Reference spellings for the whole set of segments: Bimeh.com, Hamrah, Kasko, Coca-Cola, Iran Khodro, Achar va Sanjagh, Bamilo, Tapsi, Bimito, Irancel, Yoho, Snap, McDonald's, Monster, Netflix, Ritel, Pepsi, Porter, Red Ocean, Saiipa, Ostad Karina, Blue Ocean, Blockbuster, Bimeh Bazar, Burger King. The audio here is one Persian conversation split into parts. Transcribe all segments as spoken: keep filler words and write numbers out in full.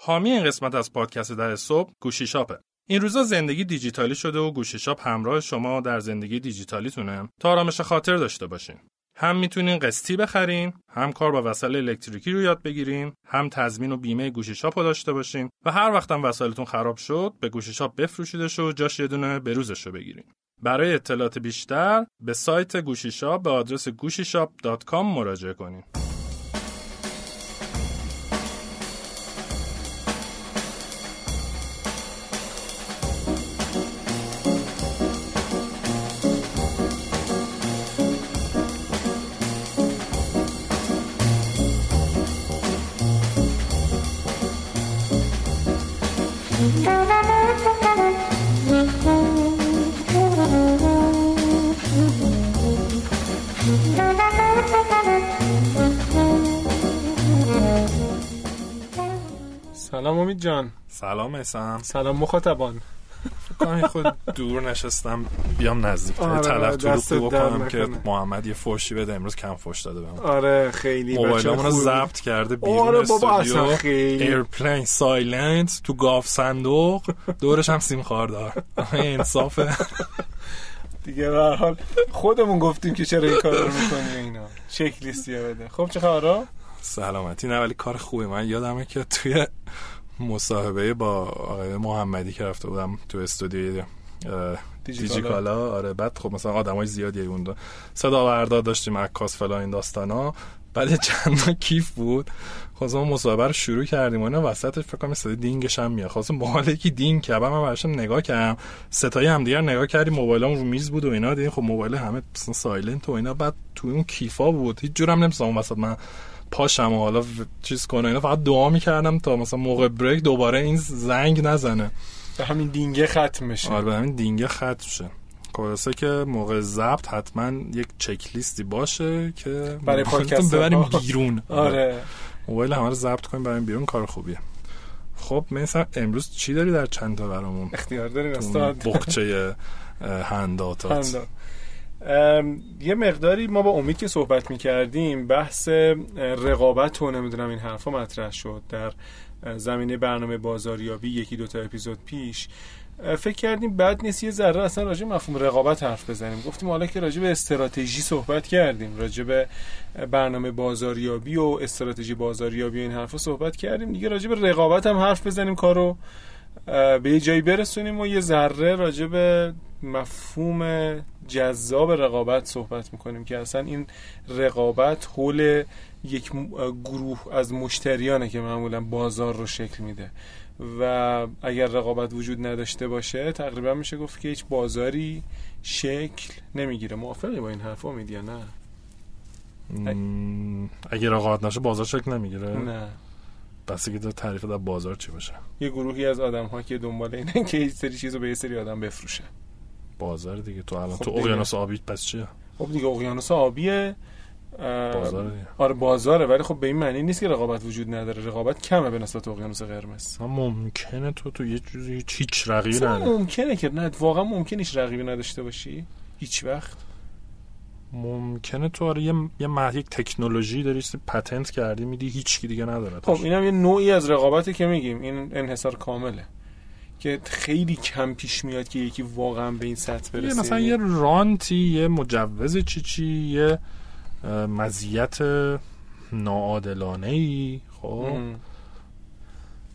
حامی این قسمت از پادکست در صبح گوشی شاپه. این روزا زندگی دیجیتالی شده و گوشی شاپ همراه شما در زندگی دیجیتالیتونه تا آرامش خاطر داشته باشین. هم میتونین قسطی بخرین، هم کار با وسایل الکتریکی رو یاد بگیرین، هم تضمین و بیمه گوشی شاپ رو داشته باشین و هر وقت هم وسایلتون خراب شد به گوشی شاپ بفروشیدش و جاش یه دونه بروزش رو بگیرین. برای اطلاعات بیشتر به سایت گوشی شاپ به آدرس گوشی شاپ دات کام مراجعه کنین. سلام امید جان. سلام احسان. سلام مخاطبان. فکر خود دور نشستم بیام نزدیکتر تلف طلوق بکنم که محمد یه فرشی بده. امروز کم فرش داده بهم. آره خیلی بچه خوب ضبط کرده بیرون. آره بابا اصلا خیلی ایرپلین سایلنت تو گاف صندوق دورش هم سیم خاردار. انصافه دیگه. به هر حال خودمون گفتیم که چرا این کارو می‌کنی. اینا چک لیست بده. خب چه خبره؟ سلامتی. نه ولی کار خوبه. من یادمه که توی مصاحبه با آقای محمدی که رفته بودم تو استودیو دیجیکالا، آره، بعد خب مثلا آدمای زیادی اونجا صدا بردار داشتیم، عکاس فلان این داستانا، بعد چند تا کیف بود. خواستم مصاحبه رو شروع کردیم و نه وسطش فکر کنم صدای دینگش هم میاد. خواستم باحال کی دینگ که من براش نگاه کردم، ستای همدیگر نگاه کردیم، موبایلام رو میز بود و اینا دیدین. خب موبایل همه مثلا سایلنت و اینا، بعد تو اون کیفا بود، هیچ جورم نمیسام وسط من پاشم و حالا چیز کنه اینا. فقط دعا میکردم تا مثلا موقع بریک دوباره این زنگ نزنه، به همین دینگه ختم بشه. آره به همین دینگه ختم شه. خلاصه که موقع ضبط حتما یک چک لیستی باشه که برای پادکست ببریم بیرون. آره موبایل همه رو ضبط کنیم بریم بیرون، کار خوبیه. خب مثلا امروز چی داری در چند تا برامون اختیار داری استاد؟ بخچه هنداتات ام، یه مقداری ما با امید که صحبت می‌کردیم بحث رقابت و نمیدونم این حرفا مطرح شد در زمینه برنامه بازاریابی یکی دو تا اپیزود پیش. فکر کردیم بد نیست یه ذره اصلا راجع به مفهوم رقابت حرف بزنیم. گفتیم حالا که راجع به استراتژی صحبت کردیم، راجع به برنامه بازاریابی و استراتژی بازاریابی و این حرفا صحبت کردیم، دیگه راجع به رقابت هم حرف بزنیم، کارو به یه جایی برسونیم و یه ذره راجع به مفهوم جذاب رقابت صحبت میکنیم که اصلا این رقابت حول یک گروه از مشتریانه که معمولا بازار رو شکل میده و اگر رقابت وجود نداشته باشه تقریبا میشه گفت که هیچ بازاری شکل نمیگیره. موافقی با این حرف امید یا نه؟ م... اگر رقابت نشه بازار شکل نمیگیره؟ نه. پس اینکه تعریف در بازار چی باشه؟ یه گروهی از آدم‌ها که دنبال اینن که یه سری چیزو به یه سری آدم بفروشه. بازار دیگه. تو الان خب تو اقیانوس آبی پس چیه؟ خب دیگه اقیانوس آبیه. بازاره دیگه. آره بازاره، ولی خب به این معنی نیست که رقابت وجود نداره. رقابت کمه به نسبت اقیانوس قرمز. ممکنه تو تو یه چیزی هیچ رقیبی نداره. ممکنه که نه، واقعا ممکنه هیچ رقیبی نداشته باشی هیچ وقت. ممکنه تو آره یه یه یک تکنولوژی داری پتنت کردی میدی هیچ کی دیگه نداره. خب اینم یه نوعی از رقابته که میگیم این انحصار کامله که خیلی کم پیش میاد که یکی واقعا به این سطح برسه. مثلا یه رانتی، یه مجوز چی چی، یه مزیت ناعادلانه‌ای، خب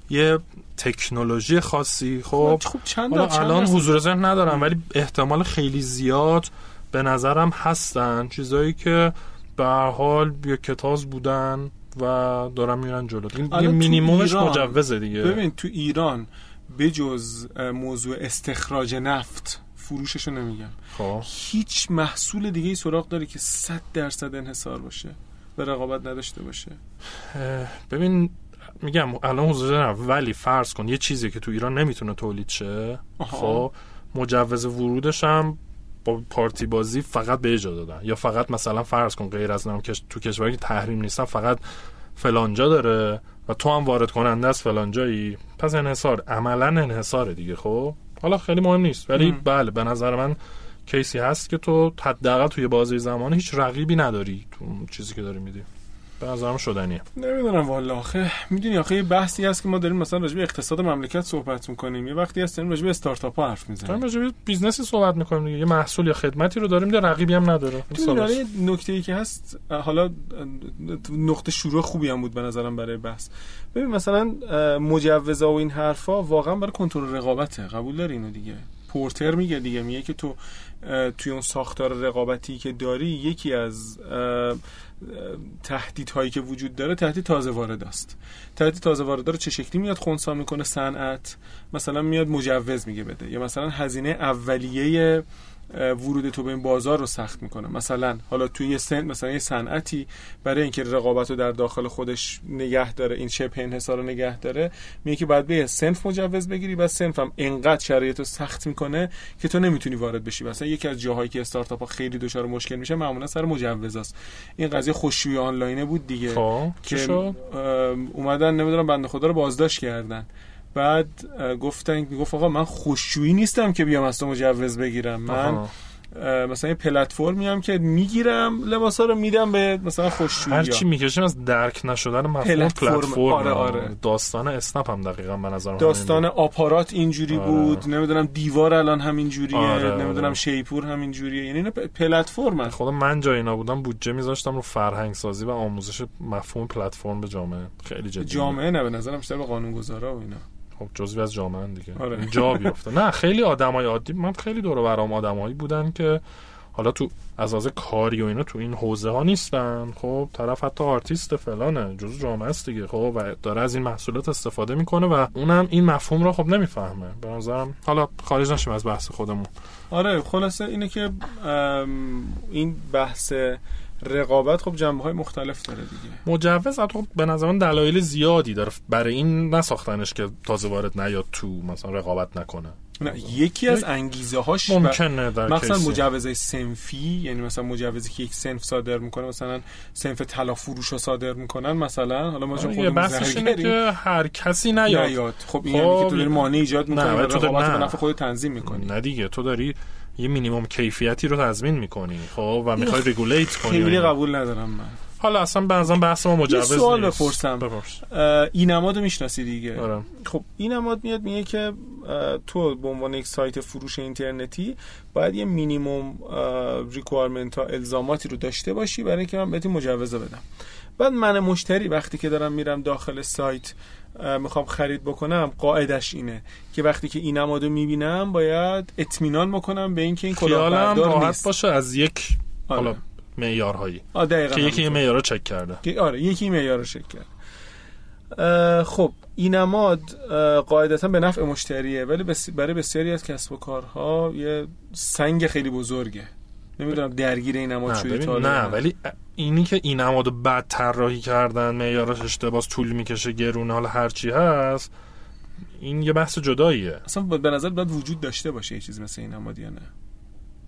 یه تکنولوژی خاصی. خب چند الان حضور ذهن ندارم ولی احتمال خیلی زیاد به نظرم هستن چیزایی که به هر حال یه کتاز بودن و دارن میرن جلو. این مینیممش مجوزه دیگه. ببین تو ایران بجز موضوع استخراج نفت فروششو نمیگم، خواه. هیچ محصول دیگه ای سراغ داره که صد درصد انحصار باشه و رقابت نداشته باشه؟ ببین میگم الان حضور نه، ولی فرض کن یه چیزی که تو ایران نمیتونه تولید شه، خب مجوز ورودش هم با پارتی بازی فقط به اجازه دادن، یا فقط مثلا فرض کن غیر از نام کش... تو کشوری که تحریم نیستن فقط فلانجا داره و تو هم وارد کننده است فلانجایی، پس انحصار عملا انحصاره دیگه. خب حالا خیلی مهم نیست ولی ام. بله به نظر من کیسی هست که تو حداقل توی بازه زمان هیچ رقیبی نداری تو چیزی که داری میدی. به نظرم شدنیه. نمیدونم والله آخه میدونی آخه یه بحثی هست که ما داریم مثلا راجع به اقتصاد مملکت صحبت میکنیم، یه وقتی هست داریم راجع به استارتاپ ها حرف میزنیم، داریم راجع به بیزنس صحبت میکنیم دیگه، یه محصول یا خدمتی رو داریم که رقیبی هم نداره. این نکته‌ای که هست حالا نقطه شروع خوبی هم بود به نظرم برای بحث. ببین مثلا مجوزها و این حرفا واقعا برای کنترل رقابته، قبول داری اینو دیگه؟ پورتر میگه دیگه، میگه که تو توی اون ساختار رقابتی که داری یکی از تهدیدهایی که وجود داره تهدید تازه وارد است. تهدید تازه وارد رو چه شکلی میاد خنثی میکنه صنعت؟ مثلا میاد مجوز میگه بده، یا مثلا هزینه اولیه ورود تو به این بازار رو سخت میکنه. مثلا حالا توی یه سن مثلا یه صنعتی برای اینکه رقابت رو در داخل خودش نگه داره، این شبه انحصار رو نگه داره، میگه که باید به صنف مجوز بگیری، بعد صنف هم انقدر شرایط رو سخت میکنه که تو نمیتونی وارد بشی. مثلا یکی از جاهایی که استارتاپ ها خیلی دچار مشکل میشه معمولا سر مجوزاست. این قضیه خوشویی آنلاین بود دیگه که اومدن نمیدونم بنده خدا رو بازداشت کردن، بعد گفتن میگفت آقا من خوشویی نیستم که بیام اصلا مجوز بگیرم، من مثلا یه پلتفرمی هم که میگیرم لباسا رو میدم به مثلا خوشویی، هر چی میکشیم از درک نشدن مفهوم پلتفرم. آره آره. داستان اسنپ هم دقیقاً به نظر من داستان آپارات اینجوری آره. بود، نمیدونم دیوار الان همین جوریه، آره. نمیدونم آره. شیپور همین جوریه، یعنی اینا پلتفرمه. خدا من جای اینا بودم بودجه میذاشتم رو فرهنگ سازی و آموزش مفهوم پلتفرم به جامعه. خیلی جدی جامعه نه به نظرم بیشتر به قانونگذارا و اینا جزوی از جامعه دیگه آره. جا بیفته. نه خیلی آدمای عادی، من خیلی دور و برام آدمایی بودن که حالا تو از از کاری و اینا تو این حوزه ها نیستن، خب طرف حتی آرتیست فلانه جزو جامعه است دیگه، خب و داره از این محصولات استفاده میکنه و اونم این مفهوم رو خب نمیفهمه. به نظرم حالا خارج نشیم از بحث خودمون. آره خلاصه اینه که این بحث رقابت خب جنبه‌های مختلف داره دیگه. مجوز خب به نظر من دلایل زیادی داره برای این نساختنش که تازه وارد نیاد تو مثلا رقابت نکنه. نه یکی از انگیزه هاش ممکنه در مثلا مجوزهای صنفی، یعنی مثلا مجوزی که یک صنف صادر میکنه، مثلا صنف طلا فروشو صادر میکنن، مثلا حالا ما چون خودمون زرگری که هر کسی نیاد, نیاد. خب این خب... یعنی که تو داری مانع ایجاد میکنی و رقابت به نفع خودت تنظیم میکنی. نه دیگه تو داری یه مینیمم کیفیتی رو تضمین میکنی خب و میخوای رگولیت کنی. خیلی قبول ندارم من. حالا اصلا بعضا بحث ما مجوز نیست. یه سوال بپرسم. بپرس. این نماد رو میشناسی دیگه؟ آره. خب این نماد میاد میگه که تو به عنوان یک سایت فروش اینترنتی باید یه مینیمم ریکوایرمنت ها الزاماتی رو داشته باشی برای اینکه من بهت مجوز بدم. بعد من مشتری وقتی که دارم میرم داخل سایت میخوام خرید بکنم، قاعدش اینه که وقتی که این نمادو میبینم باید اطمینان بکنم به اینکه این کلاهبردار نیست، باشه از یک حالا معیارهایی که یکی این معیارو چک کرده که آره یکی این معیارو چک کرده. خب این نماد قاعدتا به نفع مشتریه، ولی بس... برای بسیاری از کسب و کارها یه سنگ خیلی بزرگه. نمیدونم درگیر این نماد شده تا نه, نه ولی اینی که این نمادو بد طراحی کردن، معیارش اشتباس، طول میکشه، گرونه، حال هر چی هست، این یه بحث جداییه. اصلا به نظر باید وجود داشته باشه یه چیز مثل این نماد یا نه؟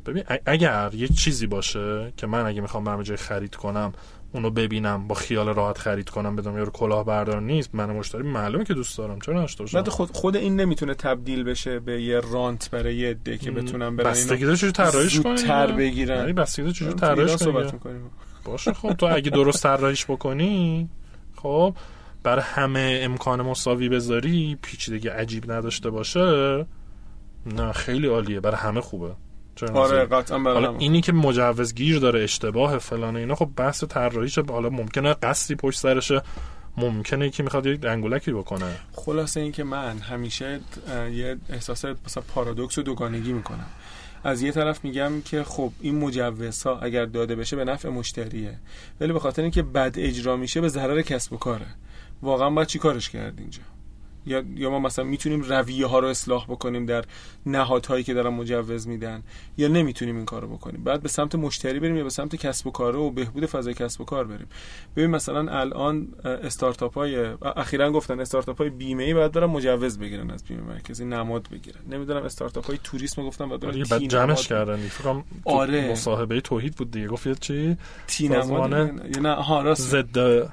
ببین اگر یه چیزی باشه که من اگه میخوام برم جای خرید کنم اونو ببینم با خیال راحت خرید کنم، بدونم یارو کلاهبردار نیست، من مشتری معلومه که دوست دارم، چرا نشته باشه. بعد خود خود این نمیتونه تبدیل بشه به یه رانت برای یه عده که بتونم برای اینا بستگی چجوری طراحیش کنم، تر بگیرن. یعنی بستگی چجوری طراحیش صحبت می‌کنیم. باشه خب تو اگه درست طراحیش بکنی، خب برای همه امکان مساوی بذاری، پیچیدگی عجیب نداشته باشه، نه خیلی عالیه، برای همه خوبه. آره قطعا. حالا اینی که مجوزگیر داره اشتباه فلان اینا، خب بحث طراحیشه، حالا ممکنه قصدی پشت سرشه، ممکنه که میخواد یک انگولکی بکنه. خلاصه این که من همیشه یه احساس مثلا پارادوکس و دوگانگی میکنم. از یه طرف میگم که خب این مجوزها اگر داده بشه به نفع مشتریه، ولی به خاطر اینکه بد اجرا میشه به ضرر کسب و کاره. واقعا باید چیکارش کرد اینجا؟ یا یا ما مثلا میتونیم رویه ها رو اصلاح بکنیم در نهادهایی که دارن مجوز میدن، یا نمیتونیم این کارو بکنیم. بعد به سمت مشتری بریم یا به سمت کسب و کار و بهبود فضای کسب و کار بریم؟ ببین مثلا الان استارتاپ های اخیراً گفتن استارتاپ های بیمه‌ای باید دارن مجوز بگیرن از بیمه مرکزی، نماد بگیرن. نمیدونم استارتاپ های توریسم گفتن بعد دارن بعد جمعش کردن. فکر آره. مصاحبه توحید بود دیگه، گفت چی سازمان نه ها ضد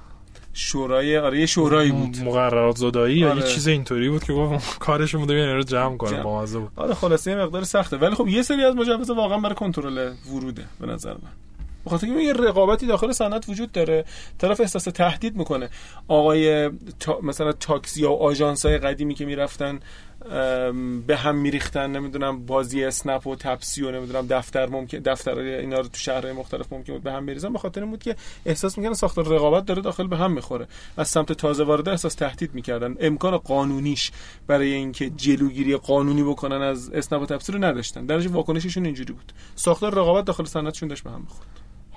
شورای آره یه شورایی بود، مقررات زدایی آره. یا یه چیز اینطوری بود که گفت کارش بوده اینا رو جمع کنه، بازه بود. آره خلاصه یه مقدار سخته، ولی خب یه سری از مجوزها واقعا برای کنترل وروده به نظر من. بخاطر اینکه یه رقابتی داخل صنعت وجود داره، طرف احساس تهدید میکنه. آقای تا... مثلا تاکسی و آژانس‌های قدیمی که میرفتن به هم میریختن، نمیدونم بازی اسنپ و تپسی و نمیدونم دفتر ممکن دفتر اینا رو تو شهرهای مختلف ممکن بود به هم بریزن، به خاطر این بود که احساس میکنن ساختار رقابت داره داخل به هم میخوره. از سمت تازه وارده احساس تهدید میکردن. امکان قانونیش برای اینکه جلوگیری قانونی بکنن از اسنپ و تپسی رو نداشتن، در نتیجه واکنششون اینجوری بود، ساختار رقابت داخل صنعتشون داشت به هم میخورد.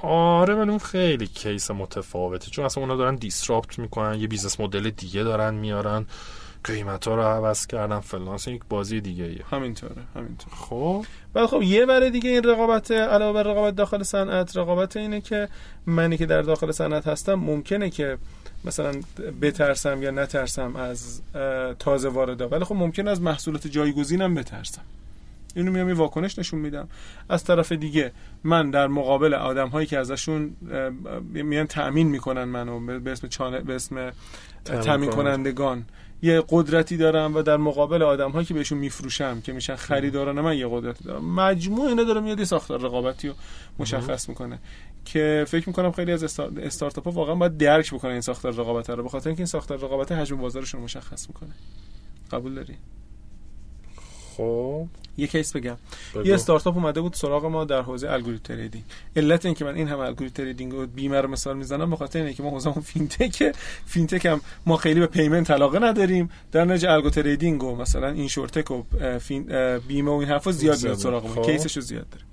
آره ولی اون خیلی کیس متفاوته، چون اصلا اونا دارن دیسراپت میکنن، یه بیزنس مدل دیگه دارن میارن، قیمتا رو عوض کردن فلان، یک بازی دیگه ایه. همینطوره همینطور. خب بعد خب یه بره دیگه این رقابت، علاوه بر رقابت داخل صنعت، رقابت اینه که منی که در داخل صنعت هستم ممکنه که مثلا بترسم یا نترسم از تازه واردا، ولی خب ممکنه از محصولات جایگزینم بترسم. اینو میام یه واکنش نشون میدم. از طرف دیگه من در مقابل آدم‌هایی که ازشون میان تأمین میکنن منو به اسم چانه، به اسم تأمین کنندگان یه قدرتی دارم، و در مقابل آدم‌هایی که بهشون میفروشم که میشن خریداران من یه قدرتی دارم. مجموع اینا داره میاد یه ساختار رقابتی رو مشخص میکنه که فکر میکنم خیلی از استارت... استارتاپ‌ها واقعا باید درک بکنن این ساختار رقابت رو، به خاطر اینکه این ساختار رقابت حجم بازارشون مشخص میکنه. قبول داری؟ خب یه کیس بگم. بگو. یه استارتاپ اومده بود سراغ ما در حوزه الگوریتم تریدینگ. علت این که من این هم الگوریتم تریدینگ و بیمه رو مثال میزنم به خاطر اینه که ما حوزه‌مون فینتکه، فینتک هم ما خیلی به پیمنت علاقه نداریم، در نتیجه الگوریتم تریدینگ و مثلا اینشورتک و بیمه و این حرفا زیاد میاد سراغ ما، کیسشو زیاد داره.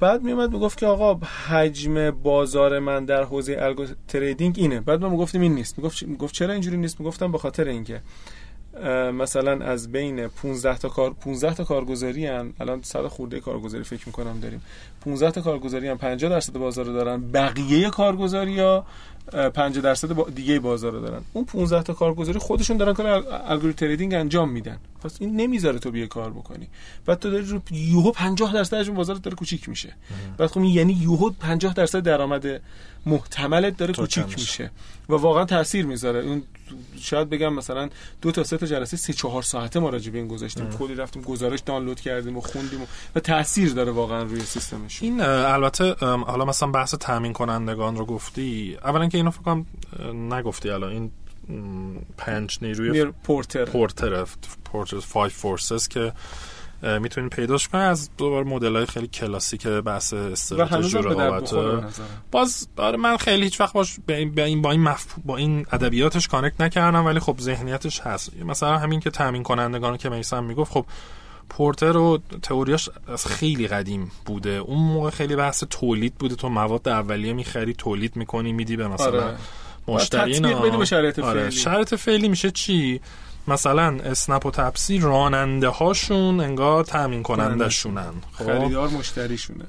بعد میومد میگفت که آقا حجم بازار من در حوزه الگوریتم تریدینگ اینه. بعد ما میگفتیم این نیست. میگفت میگفت چرا اینجوری نیست؟ میگفتم به خاطر اینکه مثلا از بین پانزده تا کار پانزده تا کارگزاری ان، الان صد خورده کارگزاری فکر می‌کنم داریم، پانزده تا کارگزاری ان پنجاه درصد بازار رو دارن، بقیه کارگزاری‌ها پنجاه درصد دیگه بازار رو دارن. اون پانزده تا کارگزاری خودشون دارن کار الگوریتم تریدینگ انجام میدن، پس این نمیذاره تو بیه کار بکنی. بعد تو داری رو یوهو پنجاه درصدش بازارت داره کوچیک میشه. بعد خب یعنی یوهو پنجاه درصد درآمد محتملت داره کوچیک میشه و واقعا تاثیر میذاره. اون شاید بگم مثلا دو تا سه تا جلسه سه چهار ساعته ما راجع به این گذاشتیم، کلی رفتیم گزارش دانلود کردیم و خوندیم و, و تاثیر داره واقعا روی سیستمش. این البته حالا مثلا بحث تامین کنندگان رو گفتی، اولا که اینو فکر کنم نگفتی الان، این پنج نیروی پورتر پورتر پورتر فایو فورسز که میتونین پیداش کنین از دوباره مدل‌های خیلی کلاسیک بحث استراتژی رقابت. باز آره من خیلی هیچ وقت باش به این با این با این مفهوم با این ادبیاتش کانکت نکردم، ولی خب ذهنیتش هست. مثلا همین که تامین کنندگان که میسم میگفت، خب پورتر و تئوریاش از خیلی قدیم بوده، اون موقع خیلی بحث تولید بوده، تو مواد اولیه میخری تولید میکنی میدی به مثلا آره. مشتری، نه شرط فعلی میشه چی؟ مثلا اسنپ و تپسی راننده هاشون انگار تامین کننده شونن، خریدار مشتری شونه.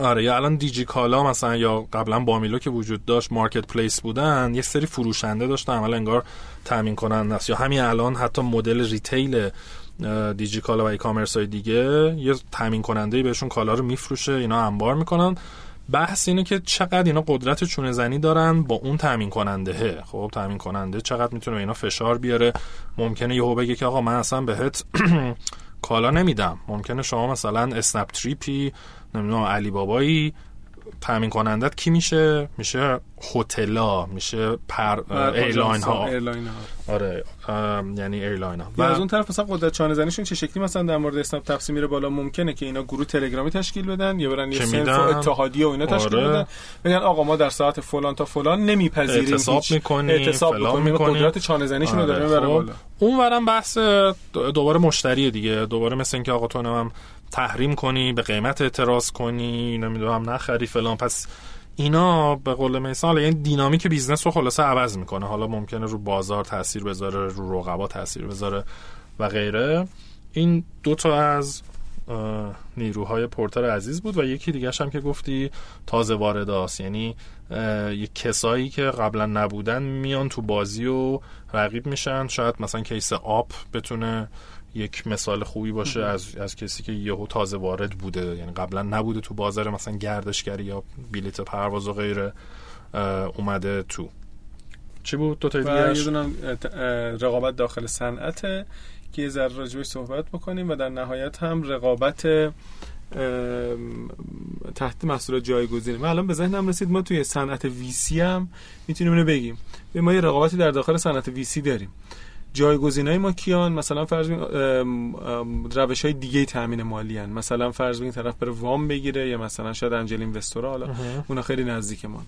آره یا الان دیجی کالا مثلا یا قبلا بامیلو که وجود داشت مارکت پلیس بودن، یک سری فروشنده داشتن عملا انگار تامین کننده است. یا همین الان حتی مدل ریتیل دیجی کالا و ای کامرس های دیگه یه تامین کننده بهشون کالا رو میفروشه، اینا انبار میکنن. بحث اینه که چقدر اینا قدرت چونه زنی دارن با اون تامین کننده. خب تامین کننده چقدر میتونه اینا فشار بیاره؟ ممکنه یهو بگه که آقا من اصلا بهت کالا نمیدم، ممکنه شما مثلا اسنپ تریپی، نمیدونم علی بابایی، تامین کنندت کی میشه؟ میشه هتل‌ها، میشه پر ایرلاین ها. آره یعنی ایرلاین ها. و از اون طرف مثلا قدرت چانه زنیشون چه شکلی؟ مثلا در مورد اسنپ تپسی میره بالا، ممکنه که اینا گروه تلگرامی تشکیل بدن یا برن یه سرف اتحادیه و اینا تشکیل آره. بدن، بگن آقا ما در ساعت فلان تا فلان نمیپذیریم، اعتصاب میکنیم، اعتصاب میکنیم. قدرت چانه زنیشون رو داره میبره بالا. اونورم بحث دوباره مشتری دیگه، دوباره مثلا اینکه آقا تو هم تحریم کنی، به قیمت اعتراض کنی، نمیدونم نخری فلان. پس اینا به قول مثال یعنی دینامیک بیزنس رو خلاصه عوض میکنه. حالا ممکنه رو بازار تاثیر بذاره، رو رقبا تاثیر بذاره و غیره. این دو تا از نیروهای پورتر عزیز بود. و یکی دیگه هم که گفتی تازه وارداست، یعنی یک کسایی که قبلا نبودن میان تو بازی و رقیب میشن. شاید مثلا کیس آپ بتونه یک مثال خوبی باشه از از کسی که یهو تازه وارد بوده، یعنی قبلا نبوده تو بازار مثلا گردشگری یا بلیت پرواز و غیره، اومده تو. چی بود دو تا دیگه؟ یه دونم رقابت داخل صنعت که یه ذره راجعش صحبت بکنیم، و در نهایت هم رقابت تحت مسئول جایگزینه. من الان به ذهنم رسید ما توی صنعت ویسی هم میتونیم اینو بگیم، ما یه رقابتی در داخل صنعت ویسی داریم. جایگزینای ما کیان؟ مثلا فرض بگیریم روش‌های دیگه تامین مالی ان، مثلا فرض بگیریم طرف بره وام بگیره، یا مثلا شاید انجل اینوستورا، حالا اونها خیلی نزدیکمون.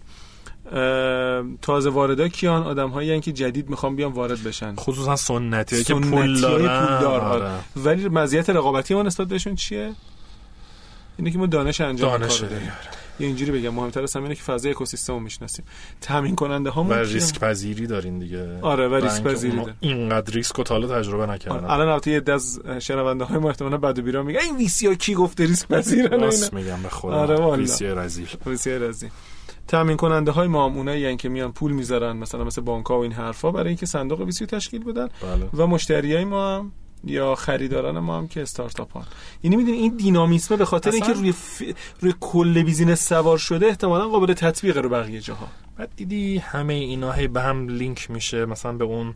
تازه واردا کیان؟ آدم‌هایی ان که جدید میخوان بیان وارد بشن، خصوصا سنتیه که پول دارن. ولی مزیت رقابتی ما نسبت بهشون چیه؟ اینه که ما دانش انجام دانش کار داریم، یا اینجوری بگم مهمتر از همینه که فضای اکوسیستم رو میشناسیم، تامین کننده هامون و ریسک پذیری دارین دیگه. آره و ریسک پذیری دارین، اینقدر ریسک رو تا حالا تجربه نکردن. الان البته یه دز شنونده های ما احتمالاً بعد و بیرا میگن این وی سی ها کی گفته ریسک پذیرن؟ راست میگم به خدا. آره وی سی رذیل، وی سی رذیل. تامین کننده های ما هم اونایی ان که میان پول میذارن، مثلا مثل بانک‌ها و این حرفا، برای اینکه صندوق وی سی تشکیل بدن. و مشتریای ما هم یا خریداران ما هم که استارتاپان. یعنی میدونی این دینامیسم به خاطر اینکه روی ف... روی کل بیزینس سوار شده، احتمالاً قابل تطبیق رو بقیه جاها. بعد دیدی همه اینا هی به هم لینک میشه، مثلا به اون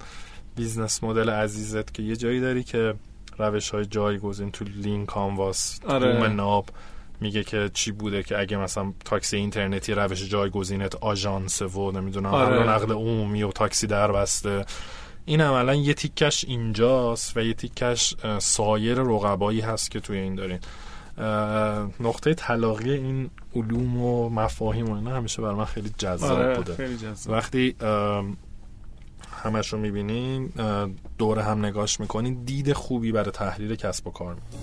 بیزنس مدل عزیزت که یه جایی داری که روش‌های جایگزین تو لینک کانواس، آره. تو مناب میگه که چی بوده که اگه مثلا تاکسی اینترنتی روش جایگزینت آژانس و نمیدونم، آره. نقل عمومی و تاکسی در بسته. این عملا یه تیکش اینجاست و یه تیکش سایر رقبایی هست که توی این دارین. نقطه تلاقی این علوم و مفاهیم و اینا همیشه برای من خیلی جذاب آره، بوده خیلی جذاب. وقتی همشو میبینین دور هم نگاش میکنین، دید خوبی برای تحلیل کسب و کار میکنین.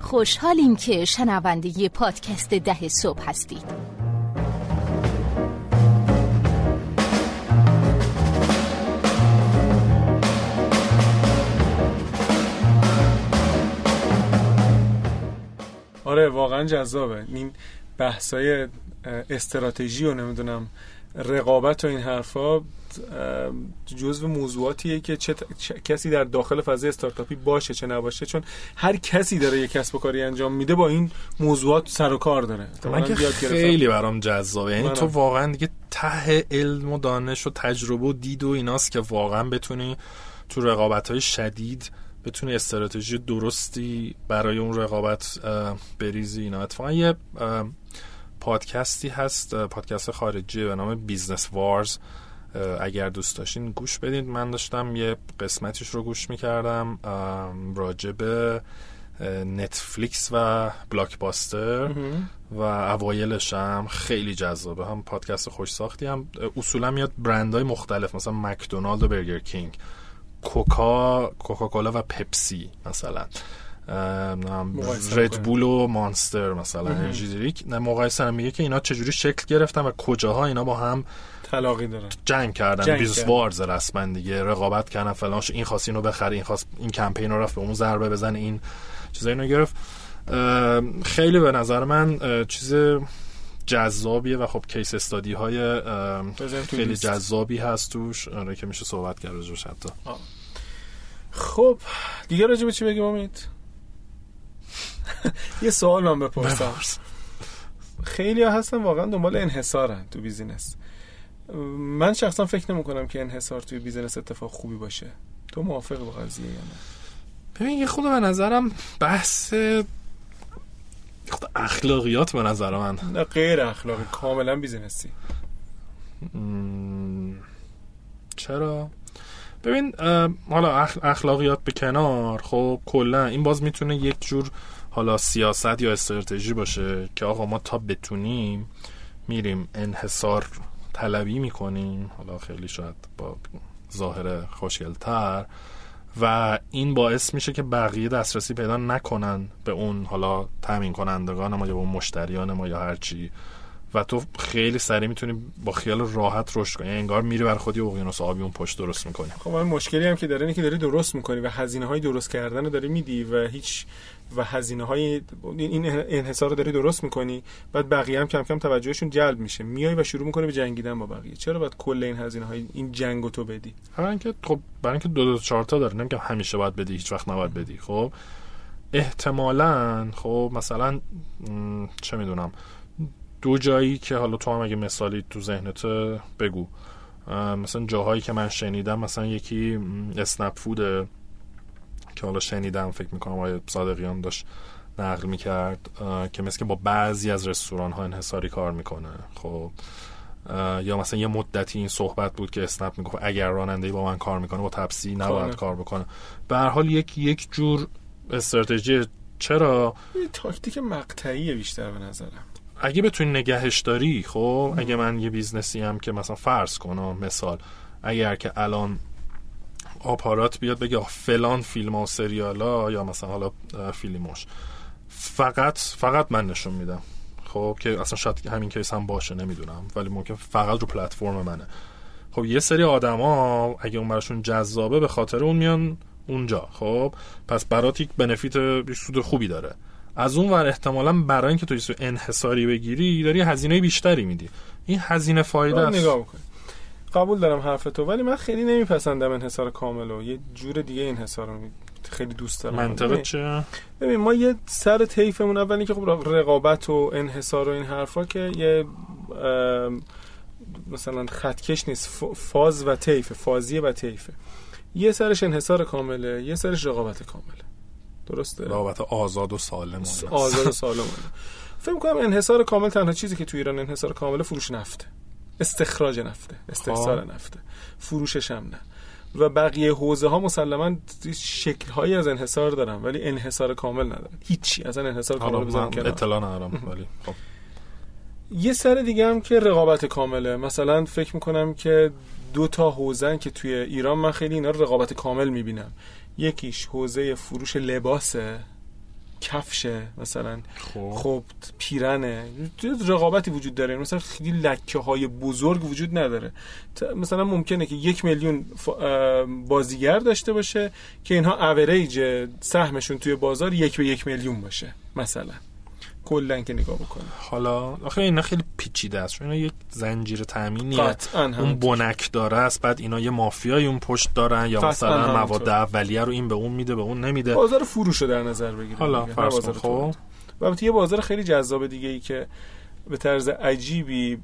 خوشحالیم که شنونده ی پادکست ده صبح هستید. آره واقعا جذابه این بحثای استراتژی و نمیدونم رقابت و این حرفا، جزو موضوعاتیه که چه ت... چه... کسی در داخل فضای استارتاپی باشه چه نباشه، چون هر کسی داره یک کسب و کاری انجام میده با این موضوعات سر و کار داره. من که خیلی برام جذابه، یعنی تو واقعا دیگه ته علم و دانش و تجربه و دید و ایناست که واقعا بتونی تو رقابت‌های شدید بتونی استراتژی درستی برای اون رقابت بریزی. اینا اتفاقا یه پادکستی هست، پادکست خارجی به نام بیزنس وارز، اگر دوست داشتین گوش بدید. من داشتم یه قسمتش رو گوش میکردم راجع به نتفلیکس و بلاکباستر و اوایلش هم خیلی جذابه، هم پادکست خوش ساختی، هم اصولا میاد برندهای مختلف مثلا مکدونالد و برگر کینگ، کوکا کوکاکولا و پپسی، مثلا رد بول و مانستر، مثلا انرژی دریک. مقایسه میگه که اینا چجوری شکل گرفتن و کجاها اینا با هم تلاقی دارن، جنگ کردن، بیزنس وارز رسما دیگه، رقابت کردن فلانش، این خواست اینو بخره، این خواست این کمپین رو رفت به اون ضربه بزن، این چیزا اینو گرفت. خیلی به نظر من چیز جذابیه و خب کیس استادی های خیلی جذابی هست توش، آره که میشه صحبت کرد روش حتی. آه. خب دیگه راجع به چی بگیم امید؟ یه سوال من بپرسم. خیلی ها هستن واقعا دنبال انحصارن تو بیزینس. من شخصا فکر نمی‌کنم که انحصار توی بیزینس اتفاق خوبی باشه. تو موافق با قضیه یا نه؟ ببین یه خود به نظرم بحث خود اخلاقیات به نظر من نه غیر اخلاقی، کاملا بیزینسی. م... چرا؟ ببین حالا اخ... اخلاقیات به کنار، خب کلا این باز میتونه یک جور حالا سیاست یا استراتژی باشه که آقا ما تا بتونیم میریم انحصار طلبی میکنیم، حالا خیلی شاید با ظاهر خوشگل‌تر، و این باعث میشه که بقیه دسترسی پیدا نکنن به اون حالا تامین کنندگان ما یا به اون مشتریان ما یا هر چی، و تو خیلی سریع میتونی با خیال راحت رشد کنی، انگار میری بر خودی اقیانوس آبی اون پشت درست میکنی. خب این مشکلی هم که داره اینه که داری درست میکنی و هزینه‌های درست کردن رو داری میدی و هیچ و هزینه‌های این انحصار رو داری درست میکنی، بعد بقیه هم کم کم توجهشون جلب میشه، میای و شروع میکنی به جنگیدن با بقیه. چرا باید کل این هزینه‌های این جنگو تو بدی؟ هر اینکه خب برای اینکه دو دو چهار تا داره، نمیگم همیشه باید بدی، هیچ وقت نباید بدی. خب احتمالاً خب مثلا چه میدونم دو جایی که حالا تو هم اگه مثالی تو ذهنت بگو، مثلا جاهایی که من شنیدم، مثلا یکی اسنپ فوده که حالا شنیدم، فکر میکنم آقای صادقیان داشت نقل میکرد، که مثل که با بعضی از رستوران ها انحصاری کار میکنه. خب یا مثلا یه مدتی این صحبت بود که اسنپ میگفت اگر راننده‌ای با من کار میکنه با تپسی نباید کار بکنه. به هر حال یک یک جور استراتژی، چرا یه تاکتیک مقطعیه بیشتر به نظرم. اگه بتونی نگهش داری، خب اگه من یه بیزنسی هم که مثلا فرض کنم مثال، اگر که الان آپارات بیاد بگه فلان فیلم و سریالا یا مثلا حالا فیلیموش فقط فقط من نشون میدم، خب که اصلا شاید همین کیس هم باشه نمیدونم، ولی ممکن فقط رو پلتفرم منه. خب یه سری آدما اگه اون براشون جذابه به خاطر اون میان اونجا، خب پس برات یک بنفیت، یک سود خوبی داره. از اون ور احتمالاً برای اینکه تو یه انحصاری بگیری داری هزینه بیشتری میدی. این هزینه فایده است. نگاه بکن. قبول دارم حرف تو، ولی من خیلی نمیپسندم انحصار کاملو. یه جور دیگه انحصار رو خیلی دوست دارم. منطقه چه؟ ببین ما یه سر طیفمون اولی که خب رقابت و انحصار و این حرفا که یه مثلا خطکش نیست، فاز و طیف، فازیه و طیفه. یه سرش انحصار کامله، یه سرش رقابت کامله. درسته؟ رقابت آزاد و سالم. آزاد و سالم. فکر کنم انحصار کامل تنها چیزی که تو ایران انحصار کامل فروش نفته، استخراج نفته، استخراج نفته، فروشش هم نه. و بقیه حوزه ها مسلماً شکل هایی از انحصار دارن ولی انحصار کامل ندارن. هیچی از انحصار کامل بزنم کنم اطلاع ندارم. ولی خب یه سر دیگه هم که رقابت کامله، مثلا فکر میکنم که دو تا حوزه که توی ایران من خیلی اینا رقابت کامل میبینم. یکیش حوزه فروش لباسه، کفشه، مثلا خب پیرنه، رقابتی وجود داره، مثلا خیلی لکه های بزرگ وجود نداره. مثلا ممکنه که یک میلیون بازیگر داشته باشه که اینها اوریج سهمشون توی بازار یک به یک میلیون باشه مثلا، کلن که نگاه بکنه. حالا آخه اینا خیلی پیچیده است، اینا یک زنجیره تامینیه، اون بنک داره است، بعد اینا یه مافیای اون پشت دارن، یا مثلا مواد اولیه رو این به اون میده به اون نمیده. بازار فروش رو در نظر بگیرید. حالا فرض کن و البته یه بازار خیلی جذاب دیگه ای که به طرز عجیبی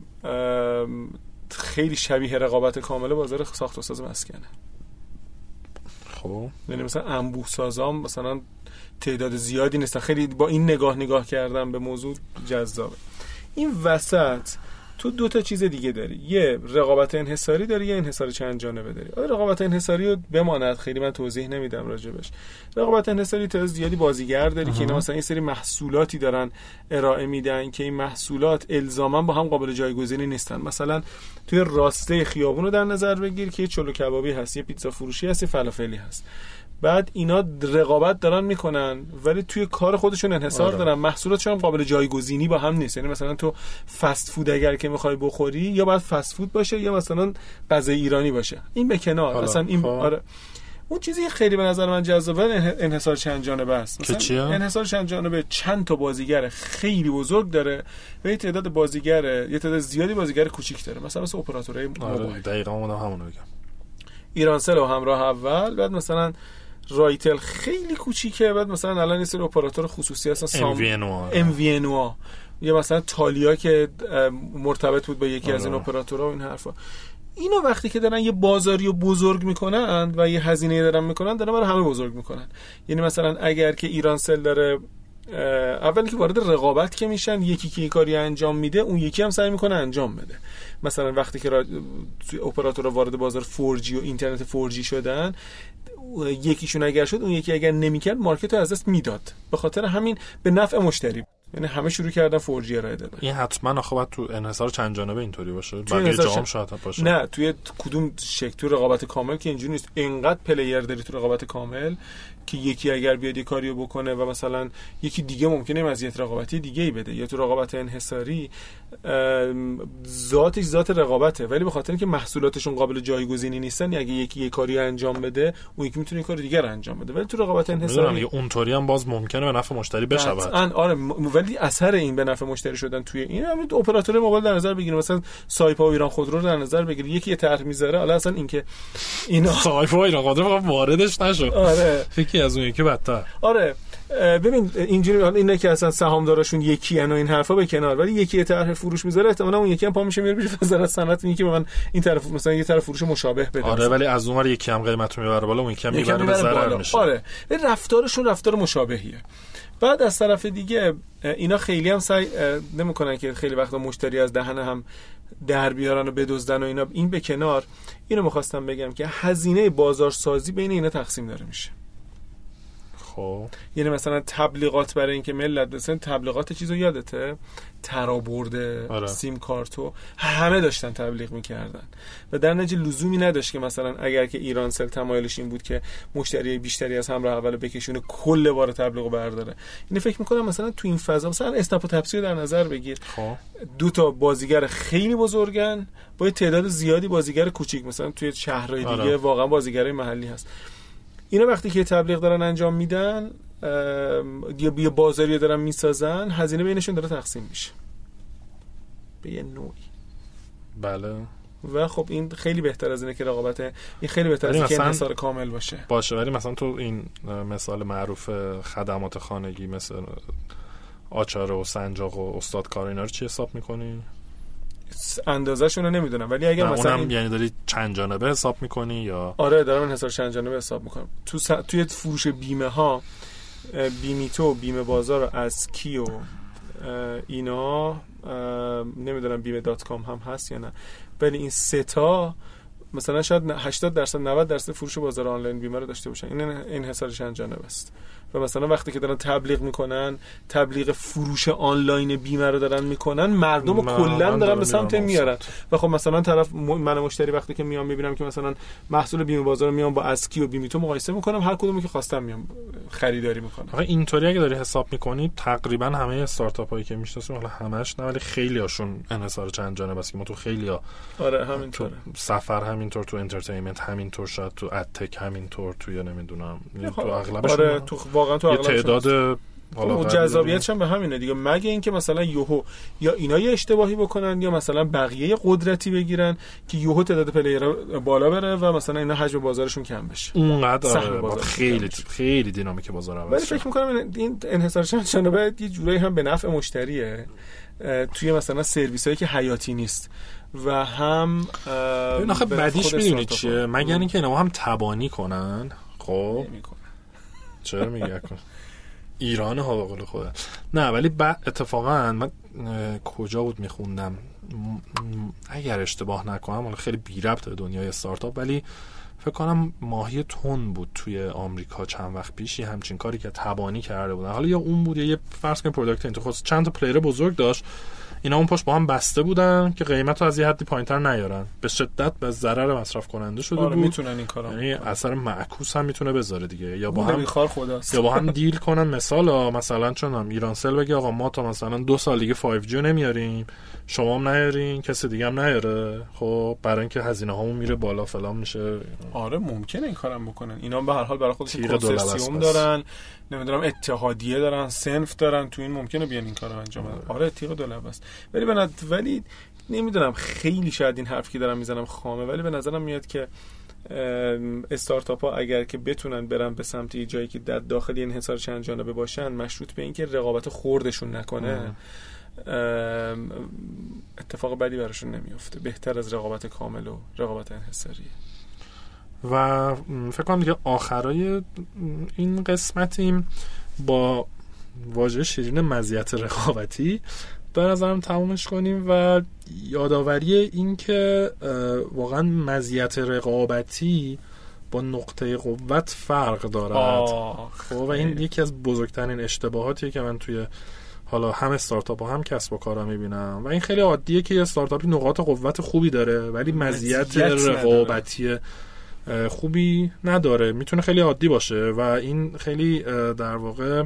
خیلی شبیه رقابت کامله، بازار ساخت و ساز مسکنه. خب یعنی مثلا انبوه سازام مثلا تعداد زیادی نیستن، خیلی با این نگاه نگاه کردم به موضوع جذابه. این وسط تو دو تا چیز دیگه داری، یه رقابت انحصاری داری، یه انحصار چند جانبه داری. آره رقابت انحصاری رو بماند، خیلی من توضیح نمیدم راجبش. رقابت انحصاری تعداد زیادی بازیگر داری که اینا مثلا این سری محصولاتی دارن ارائه میدن که این محصولات الزاما با هم قابل جایگزینی نیستن. مثلا توی راسته خیابون رو در نظر بگیر که چلو کبابی هست، یه پیتزا فروشی هست، یه فلافلی هست. بعد اینا رقابت دارن میکنن ولی توی کار خودشون انحصار آره. دارن، محصولاتشون قابل جایگزینی با هم نیست. یعنی مثلا تو فست فود اگر که میخوای بخوری یا باید فست فود باشه یا مثلا غذای ایرانی باشه. این به کنار آره. مثلا این آره. اون چیزی خیلی به نظر من جذابه انحصار چند جانبه است. مثلا انحصار چند جانبه چند تا بازیگر خیلی بزرگ داره و یه تعداد بازیگر، یه تعداد زیادی بازیگر کوچیک داره، مثلا مثل اپراتورهای موبایل. دقیقاً همون رو بگم، ایرانسل و همراه اول، بعد مثلا رایتل خیلی کوچیکه، بعد مثلا الان این سری اپراتور خصوصی هستن، سام ام وی ان او، یا مثلا تالیا که مرتبط بود با یکی آره. از این اپراتورها و این حرفا. اینا وقتی که دارن یه بازاریو بزرگ میکنن و یه هزینه دارن میکنن، دارن برای همه بزرگ میکنن. یعنی مثلا اگر که ایرانسل داره اول که وارد رقابت که میشن، یکی که یک کاری انجام میده اون یکی هم سعی میکنه انجام بده. مثلا وقتی که را... اپراتورها وارد بازار فور جی و اینترنت فور جی شدن، یکیشون اگر شد اون یکی اگر نمیکرد مارکت رو از دست میداد، به خاطر همین به نفع مشتری. یعنی همه شروع کردن فور جی رای دادن. این حتما آخه باید تو انحصار چند جانبه اینطوری باشه، بقیه جام شاید باشه. نه توی کدوم شکل، تو رقابت کامل که اینجوری نیست. اینقدر پلیر داری تو رقابت کامل که یکی اگر بیاد یه کاریو بکنه و مثلا یکی دیگه ممکنه مزیت رقابتی دیگه ای بده یا تو رقابت انحصاری ذاتش ذات رقابته، ولی به خاطر اینکه محصولاتشون قابل جایگزینی نیستن اگه یکی یه کاری انجام بده اون یکی میتونه یه کار دیگه رو انجام بده، ولی تو رقابت انحصاری اونطوری هم باز ممکنه به نفع مشتری بشه. آره، ولی اثر این به نفع مشتری شدن توی این هم اپراتور موبایل در نظر بگیریم، مثلا سایپا و ایران خودرو رو در نظر بگیریم، یکی طرح میذاره حالا اصلا اینکه اینا سایپا ایران خودرو واردش نشه، آره فکر از اون یکی بدتر. آره ببین اینجوری، حالا اینا که اصلا سهامداراشون یکی ان و این حرفا به کنار، ولی یکی طرح فروش میذاره احتمالاً اون یکی هم پا میشه میره میشه وزارت صنعت میگه به من این طرف مثلا یه طرف فروش مشابه بده. آره ولی از اون ور یکی هم قیمت رو میبره بالا اون یکی هم میبره به ضرر میشه. آره ولی رفتارشون رفتار مشابهیه. بعد از طرف دیگه اینا خیلی هم سعی نمیکنن که خیلی وقتا مشتری از دهن هم در بیارن و بدزدن و اینا، این به کنار. اینو می‌خواستم بگم که هزینه بازارسازی بین اینا تقسیم داره میشه. خب یعنی مثلا تبلیغات برای اینکه ملت مثلا تبلیغات چیزو یادته ترابرده آره. سیم کارتو همه داشتن تبلیغ میکردن و در نتیجه لزومی نداشت که مثلا اگر که ایرانسل تمایلش این بود که مشتری بیشتری از همراه اول بکشونه کل بار تبلیغو برداره. یعنی فکر میکنم مثلا تو این فضا مثلا اسنپ و تپسی رو در نظر بگیر، خب دو تا بازیگر خیلی بزرگن با تعداد زیادی بازیگر کوچیک، مثلا توی شهرهای دیگه آره. واقعا بازیگرای محلی هست. اینا وقتی که تبلیغ دارن انجام میدن یا یه بازاری دارن میسازن هزینه بینشون داره تقسیم میشه به یه نوعی. بله و خب این خیلی بهتر از اینه که رقابته، این خیلی بهتر از اینه که انحصار کامل باشه باشه ولی مثلا تو این مثال معروف خدمات خانگی مثل آچار و سنجاق و استاد کارینا رو چی حساب میکنی؟ اندازه‌شون رو نمیدونم ولی اگر مثلا اونم این... یعنی داری چند جانبه حساب میکنی یا؟ آره دارم این حساب چند جانبه حساب میکنم. تو س... توی فروش بیمه ها بیمیتو بیمه بازار از کیو اینا نمیدونم بیمه دات کام هم هست یا نه، ولی این سه تا مثلا شاید هشتاد درصد نود درصد فروش بازار آنلاین بیمه رو داشته باشن. این انحصار چند جانبه است و مثلا وقتی که دارن تبلیغ میکنن تبلیغ فروش آنلاین بیمه رو دارن میکنن مردم رو کلا دارن به سمت میارن و خب مثلا طرف من مشتری وقتی که میام میبینم که مثلا محصول بیمه بازار میام با اسکی و بیمیتو مقایسه میکنم هر کدومی که خواستم میام خریداری میکنم. آقا اینطوری اگه داری حساب میکنی تقریبا همه استارتاپ هایی که میشناسیم حالا همش نه ولی خیلیاشون انحصار چند جانبه است که ما تو خیلیا آره همینطوره، سفر همینطور، تو انترتینمنت همینطور، شاید تو ادتک همینطور، تو یا نمیدونم تو اغلبش آره تو واقعا تو اغلبش تعداد حالا جذابیتش هم به همینه دیگه، مگه اینکه مثلا یوهو یا اینا یه اشتباهی بکنن یا مثلا بقیه قدرتی بگیرن که یوهو تعداد پلیر بالا بره و مثلا اینا حجم بازارشون کم بشه اونقدر. آره خیلی خیلی دینامیک بازار عوض شد. ولی فکر می‌کنم این انحصار چند باید یه جورایی هم به نفع مشتریه توی مثلا سرویسایی که حیاتی نیست و هم ببین آخه بدیش میدونی چیه مگر اینکه اینا هم تبانی کنن. خب چرا میگه کن ایران ها به قول خوده نه ولی با اتفاقا من کجا بود میخوندم اگر اشتباه نکنم حالا خیلی بی ربط به دنیای استارتاپ ولی فکر کنم ماهی تون بود توی آمریکا چند وقت پیشی همچین کاری که تبانی کرده بودن، حالا یا اون بود یا یه فرض کنیم پروداکت اینتو خود چند تا پلیر بزرگ داشت اینا اون پاش با هم بسته بودن که قیمت رو از یه حدی پایین‌تر نیارن، به شدت به ضرر مصرف کننده شده آره بود. میتونن این کارا یعنی اثر معکوس هم میتونه بذاره دیگه یا با هم یا با هم دیل کنن مثلا مثلا چونم ایرانسل بگه آقا ما تا مثلا دو سال دیگه فایو جی نمیاریم شما هم نیارین کسی دیگه هم نیاره، خب برای اینکه هزینه هامون میره بالا فلان میشه. آره ممکنه این کارم بکنن، اینا به هر حال برای خودشون کنسرسیوم دارن نمیدونم اتحادیه دارن صنف دارن تو این ممکنه بیان این کارو انجام بدن. آره تیغ دو لبه است ولی به نظر ولی نمیدونم خیلی شاید این حرفی که دارم میزنم خامه ولی به نظرم میاد که استارتاپ ها اگر که بتونن برن به سمت یه جایی که در داخل این انحصار چند جانبه باشن مشروط به اینکه رقابت خوردشون نکنه اتفاق بدی براشون نمیفته، بهتر از رقابت کامل و رقابت انحصاری. و فکر کنم دیگه آخرای این قسمتیم با واژه شیرین مزیت رقابتی به نظرم تمومش کنیم و یادآوری این که واقعا مزیت رقابتی با نقطه قوت فرق دارد. خب و این یکی از بزرگترین اشتباهاتیه که من توی حالا هم استارتاپ ها هم کسب و کارا میبینم و این خیلی عادیه که یه استارتاپی نقاط قوت خوبی داره ولی مزیت رقابتی خوبی نداره، میتونه خیلی عادی باشه و این خیلی در واقع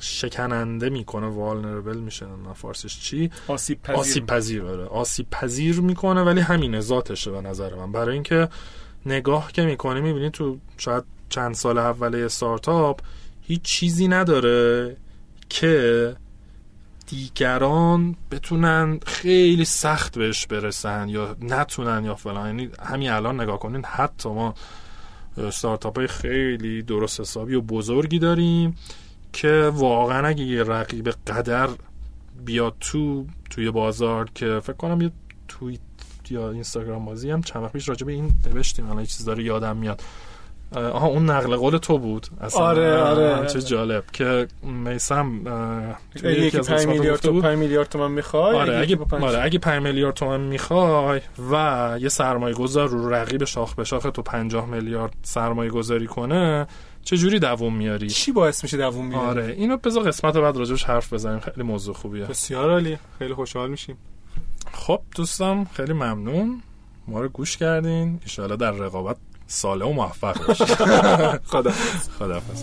شکننده میکنه، والنربل میشه، نه فارسیش چی، آسیب پذیر، آسیب پذیر بره. آسیب پذیر میکنه، ولی همین ذاتشه به نظر من، برای اینکه نگاه که میکنی میبینی تو شاید چند سال اوله استارتاپ هیچ چیزی نداره که دیگران بتونن خیلی سخت بهش برسن یا نتونن یا فلان. یعنی همین الان نگاه کنین، حتی ما استارتاپ‌های خیلی درست حسابی و بزرگی داریم که واقعا اگه یه رقیب قدر بیاد تو توی بازار، که فکر کنم یه توییت یا اینستاگرام بازی هم چند وقت پیش راجع به این نوشتیم، الان یه چیز داره یادم میاد. آها اون نقل قول تو بود اصلا. آره آره چه جالب که میسم توی یکی از پنج میلیارد تو پنج میلیارد تومان میخوای. آره اگه آره اگه پنج میلیارد تومان میخوای و یه سرمایه‌گذار رو رقیب شاخ به شاخ تو پنجاه میلیارد سرمایه گذاری کنه، چه جوری دووم میاری؟ چی باعث میشه دووم بیاری؟ آره اینو بذار قسمت بعد راجعش حرف بزنیم، خیلی موضوع خوبیه. بسیار عالی، خیلی خوشحال میشیم. خب دوستان خیلی ممنون ما رو گوش کردین، ان شاءالله در رقابت ساله و موفق باشید. خدا خداحافظ.